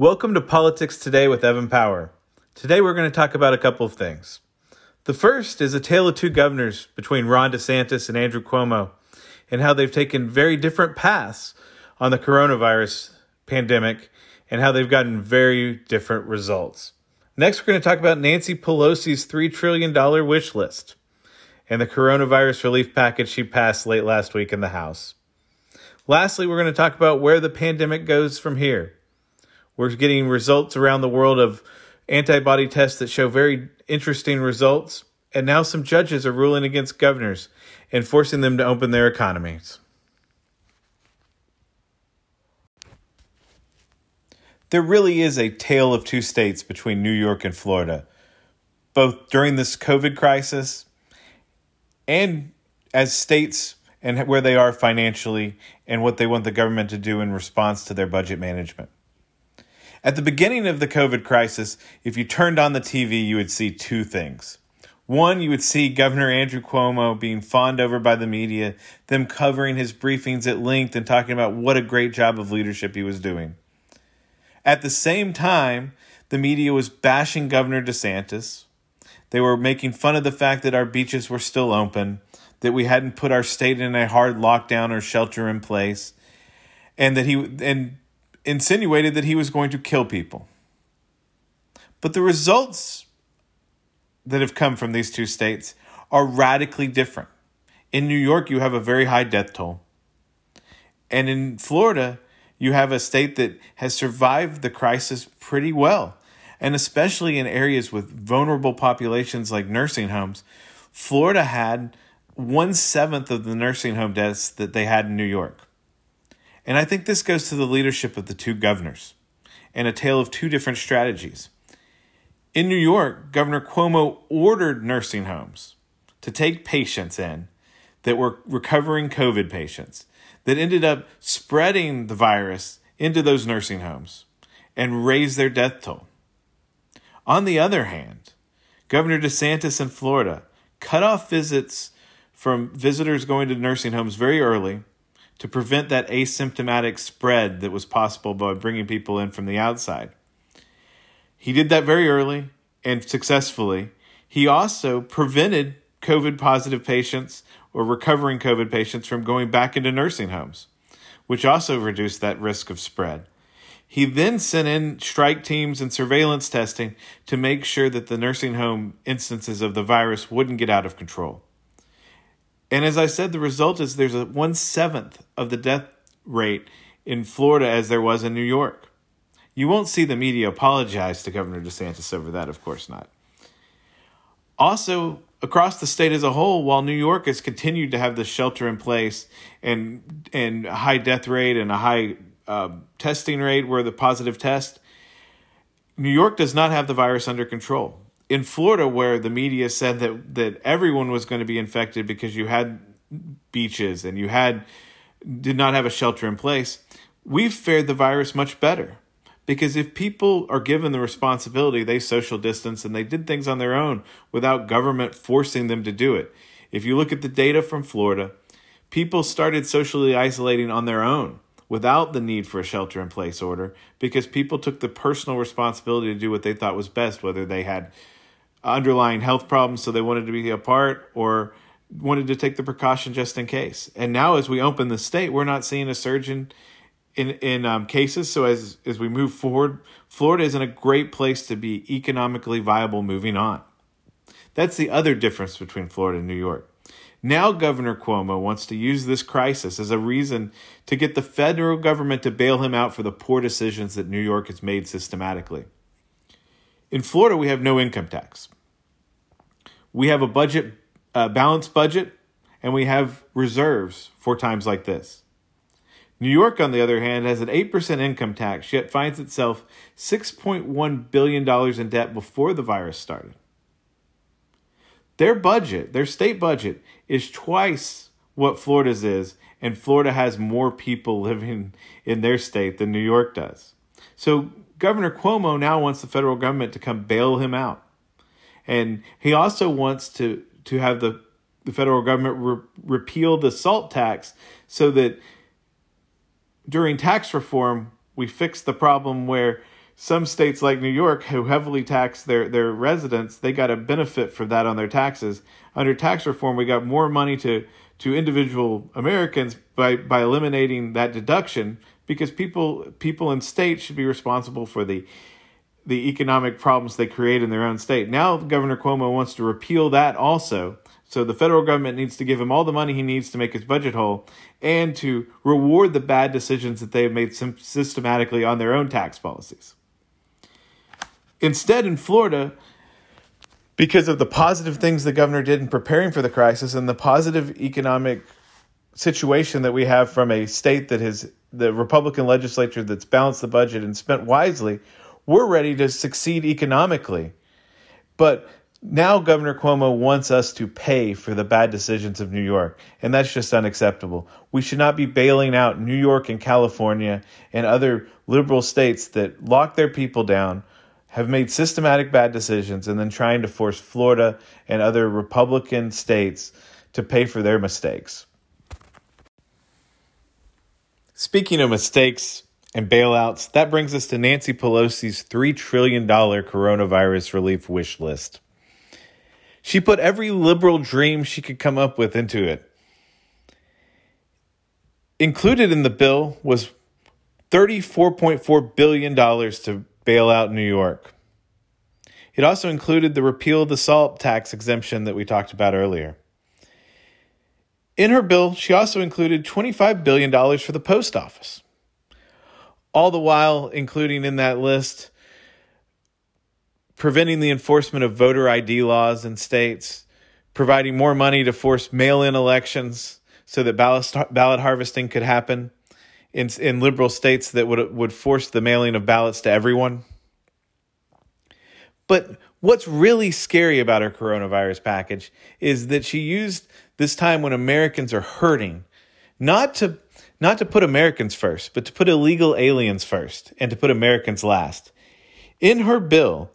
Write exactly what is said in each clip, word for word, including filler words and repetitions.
Welcome to Politics Today with Evan Power. Today we're going to talk about a couple of things. The first is a tale of two governors between Ron DeSantis and Andrew Cuomo and how they've taken very different paths on the coronavirus pandemic and how they've gotten very different results. Next, we're going to talk about Nancy Pelosi's three trillion dollars wish list and the coronavirus relief package she passed late last week in the House. Lastly, we're going to talk about where the pandemic goes from here. We're getting results around the world of antibody tests that show very interesting results. And now some judges are ruling against governors and forcing them to open their economies. There really is a tale of two states between New York and Florida, both during this COVID crisis and as states and where they are financially and what they want the government to do in response to their budget management. At the beginning of the COVID crisis, if you turned on the T V, you would see two things. One, you would see Governor Andrew Cuomo being fawned over by the media, them covering his briefings at length and talking about what a great job of leadership he was doing. At the same time, the media was bashing Governor DeSantis. They were making fun of the fact that our beaches were still open, that we hadn't put our state in a hard lockdown or shelter in place, and that he and insinuated that he was going to kill people. But the results that have come from these two states are radically different. In New York, you have a very high death toll. And in Florida, you have a state that has survived the crisis pretty well. And especially in areas with vulnerable populations like nursing homes, Florida had one-seventh of the nursing home deaths that they had in New York. And I think this goes to the leadership of the two governors and a tale of two different strategies. In New York, Governor Cuomo ordered nursing homes to take patients in that were recovering COVID patients that ended up spreading the virus into those nursing homes and raised their death toll. On the other hand, Governor DeSantis in Florida cut off visits from visitors going to nursing homes very early to prevent that asymptomatic spread that was possible by bringing people in from the outside. He did that very early and successfully. He also prevented COVID-positive patients or recovering COVID patients from going back into nursing homes, which also reduced that risk of spread. He then sent in strike teams and surveillance testing to make sure that the nursing home instances of the virus wouldn't get out of control. And as I said, the result is there's a one-seventh of the death rate in Florida as there was in New York. You won't see the media apologize to Governor DeSantis over that, of course not. Also, across the state as a whole, while New York has continued to have the shelter in place and and a high death rate and a high uh, testing rate where the positive test, New York does not have the virus under control. In Florida, where the media said that, that everyone was going to be infected because you had beaches and you had did not have a shelter in place, we've fared the virus much better. Because if people are given the responsibility, they social distance and they did things on their own without government forcing them to do it. If you look at the data from Florida, people started socially isolating on their own without the need for a shelter-in-place order because people took the personal responsibility to do what they thought was best, whether they had underlying health problems, so they wanted to be apart or wanted to take the precaution just in case. And now as we open the state, we're not seeing a surge in, in, in um, cases. So as, as we move forward, Florida is in a great place to be economically viable moving on. That's the other difference between Florida and New York. Now Governor Cuomo wants to use this crisis as a reason to get the federal government to bail him out for the poor decisions that New York has made systematically. In Florida, we have no income tax. We have a budget, a balanced budget, and we have reserves for times like this. New York, on the other hand, has an eight percent income tax, yet finds itself six point one billion dollars in debt before the virus started. Their budget, their state budget, is twice what Florida's is, and Florida has more people living in their state than New York does. So Governor Cuomo now wants the federal government to come bail him out. And he also wants to, to have the, the federal government re- repeal the SALT tax so that during tax reform, we fix the problem where some states like New York, who heavily tax their, their residents, they got a benefit for that on their taxes. Under tax reform, we got more money to, to individual Americans by, by eliminating that deduction, because people people in states should be responsible for the the economic problems they create in their own state. Now Governor Cuomo wants to repeal that also. So the federal government needs to give him all the money he needs to make his budget whole and to reward the bad decisions that they have made systematically on their own tax policies. Instead, in Florida, because of the positive things the governor did in preparing for the crisis and the positive economic situation that we have from a state that has the Republican legislature that's balanced the budget and spent wisely, we're ready to succeed economically. But now Governor Cuomo wants us to pay for the bad decisions of New York, and that's just unacceptable. We should not be bailing out New York and California and other liberal states that lock their people down, have made systematic bad decisions, and then trying to force Florida and other Republican states to pay for their mistakes. Speaking of mistakes and bailouts, that brings us to Nancy Pelosi's three trillion dollars coronavirus relief wish list. She put every liberal dream she could come up with into it. Included in the bill was thirty-four point four billion dollars to bail out New York. It also included the repeal of the SALT tax exemption that we talked about earlier. In her bill, she also included twenty-five billion dollars for the post office. All the while, including in that list, preventing the enforcement of voter I D laws in states, providing more money to force mail-in elections so that ballot, ballot harvesting could happen in, in liberal states that would, would force the mailing of ballots to everyone. But what's really scary about her coronavirus package is that she used this time when Americans are hurting, not to not to put Americans first, but to put illegal aliens first and to put Americans last. In her bill,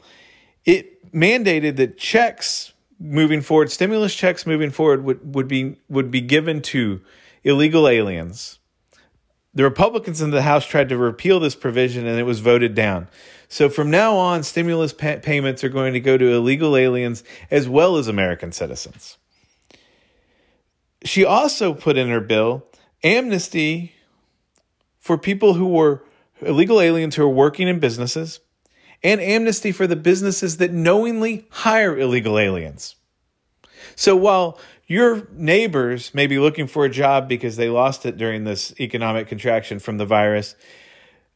it mandated that checks moving forward, stimulus checks moving forward, would, would be would be given to illegal aliens. The Republicans in the House tried to repeal this provision and it was voted down. So from now on, stimulus pa- payments are going to go to illegal aliens as well as American citizens. She also put in her bill amnesty for people who were illegal aliens who are working in businesses, and amnesty for the businesses that knowingly hire illegal aliens. So while your neighbors may be looking for a job because they lost it during this economic contraction from the virus,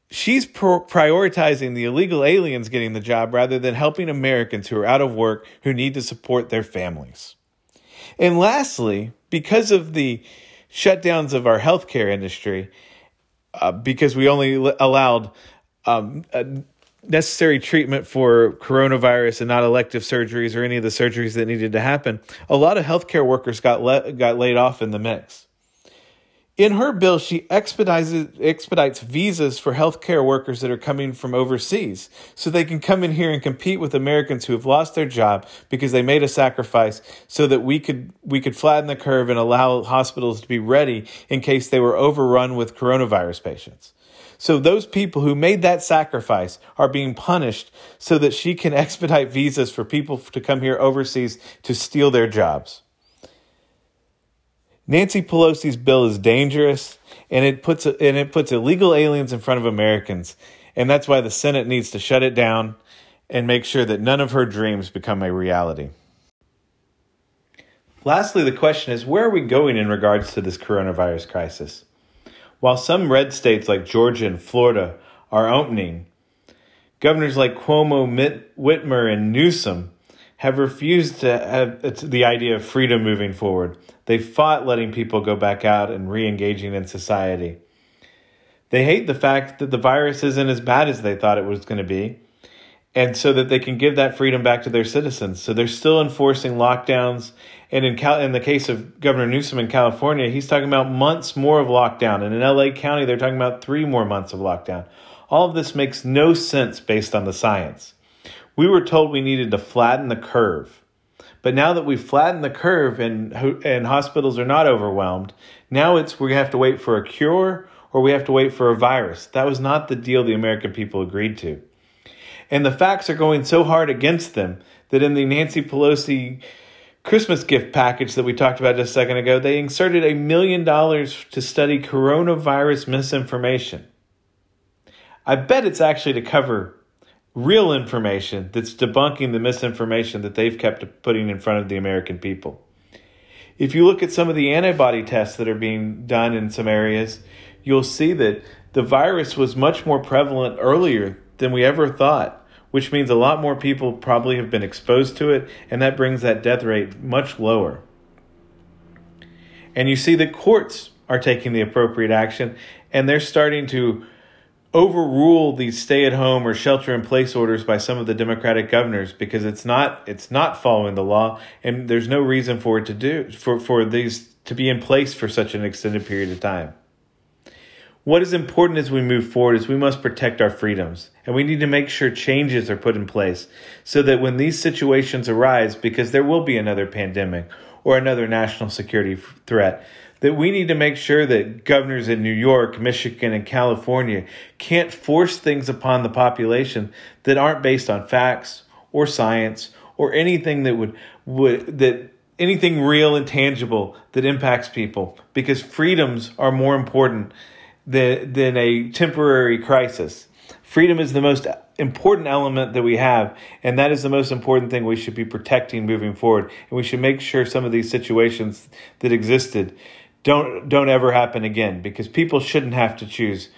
she's pro- prioritizing the illegal aliens getting the job rather than helping Americans who are out of work, who need to support their families. And lastly, because of the shutdowns of our healthcare industry, uh, because we only l- allowed um, necessary treatment for coronavirus and not elective surgeries or any of the surgeries that needed to happen, a lot of healthcare workers got le- got laid off in the mix. In her bill, she expedites expedites visas for healthcare workers that are coming from overseas, so they can come in here and compete with Americans who have lost their job because they made a sacrifice, so that we could we could flatten the curve and allow hospitals to be ready in case they were overrun with coronavirus patients. So those people who made that sacrifice are being punished so that she can expedite visas for people to come here overseas to steal their jobs. Nancy Pelosi's bill is dangerous, and it puts and it puts illegal aliens in front of Americans, and that's why the Senate needs to shut it down and make sure that none of her dreams become a reality. Lastly, the question is, where are we going in regards to this coronavirus crisis? While some red states like Georgia and Florida are opening, governors like Cuomo, Whitmer, and Newsom have refused to have the idea of freedom moving forward. They fought letting people go back out and re-engaging in society. They hate the fact that the virus isn't as bad as they thought it was going to be, and so that they can give that freedom back to their citizens. So they're still enforcing lockdowns. And in Cal- in the case of Governor Newsom in California, he's talking about months more of lockdown. And in L A County, they're talking about three more months of lockdown. All of this makes no sense based on the science. We were told we needed to flatten the curve. But now that we've flattened the curve and and hospitals are not overwhelmed, now it's we have to wait for a cure or we have to wait for a virus. That was not the deal the American people agreed to. and the facts are going so hard against them that in the Nancy Pelosi Christmas gift package that we talked about just a second ago, they inserted a million dollars to study coronavirus misinformation. I bet it's actually to cover real information that's debunking the misinformation that they've kept putting in front of the American people. If you look at some of the antibody tests that are being done in some areas, you'll see that the virus was much more prevalent earlier than we ever thought, which means a lot more people probably have been exposed to it, and that brings that death rate much lower. And you see that courts are taking the appropriate action, and they're starting to overrule these stay-at-home or shelter-in-place orders by some of the Democratic governors because it's not it's not following the law, and there's no reason for it to do for, for these to be in place for such an extended period of time. What is important as we move forward is we must protect our freedoms, and we need to make sure changes are put in place so that when these situations arise, because there will be another pandemic or another national security threat, that we need to make sure that governors in New York, Michigan, and California can't force things upon the population that aren't based on facts or science or anything that would, would that anything real and tangible that impacts people, because freedoms are more important than, than a temporary crisis. Freedom is the most important element that we have, and that is the most important thing we should be protecting moving forward. And we should make sure some of these situations that existed Don't don't ever happen again, because people shouldn't have to choose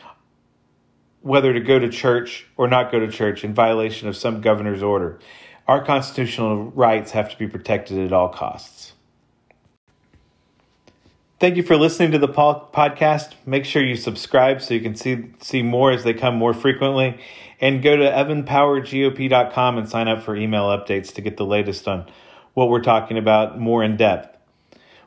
whether to go to church or not go to church in violation of some governor's order. Our constitutional rights have to be protected at all costs. Thank you for listening to the po- podcast. Make sure you subscribe so you can see see more as they come more frequently. And go to evan power g o p dot com and sign up for email updates to get the latest on what we're talking about more in depth.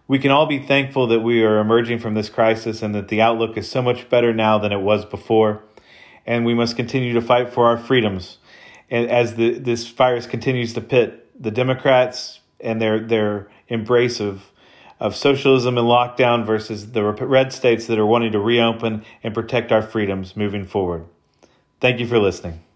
We can all be thankful that we are emerging from this crisis and that the outlook is so much better now than it was before. And we must continue to fight for our freedoms. And as the, this virus continues to pit the Democrats and their their embrace of, of socialism and lockdown versus the red states that are wanting to reopen and protect our freedoms moving forward. Thank you for listening.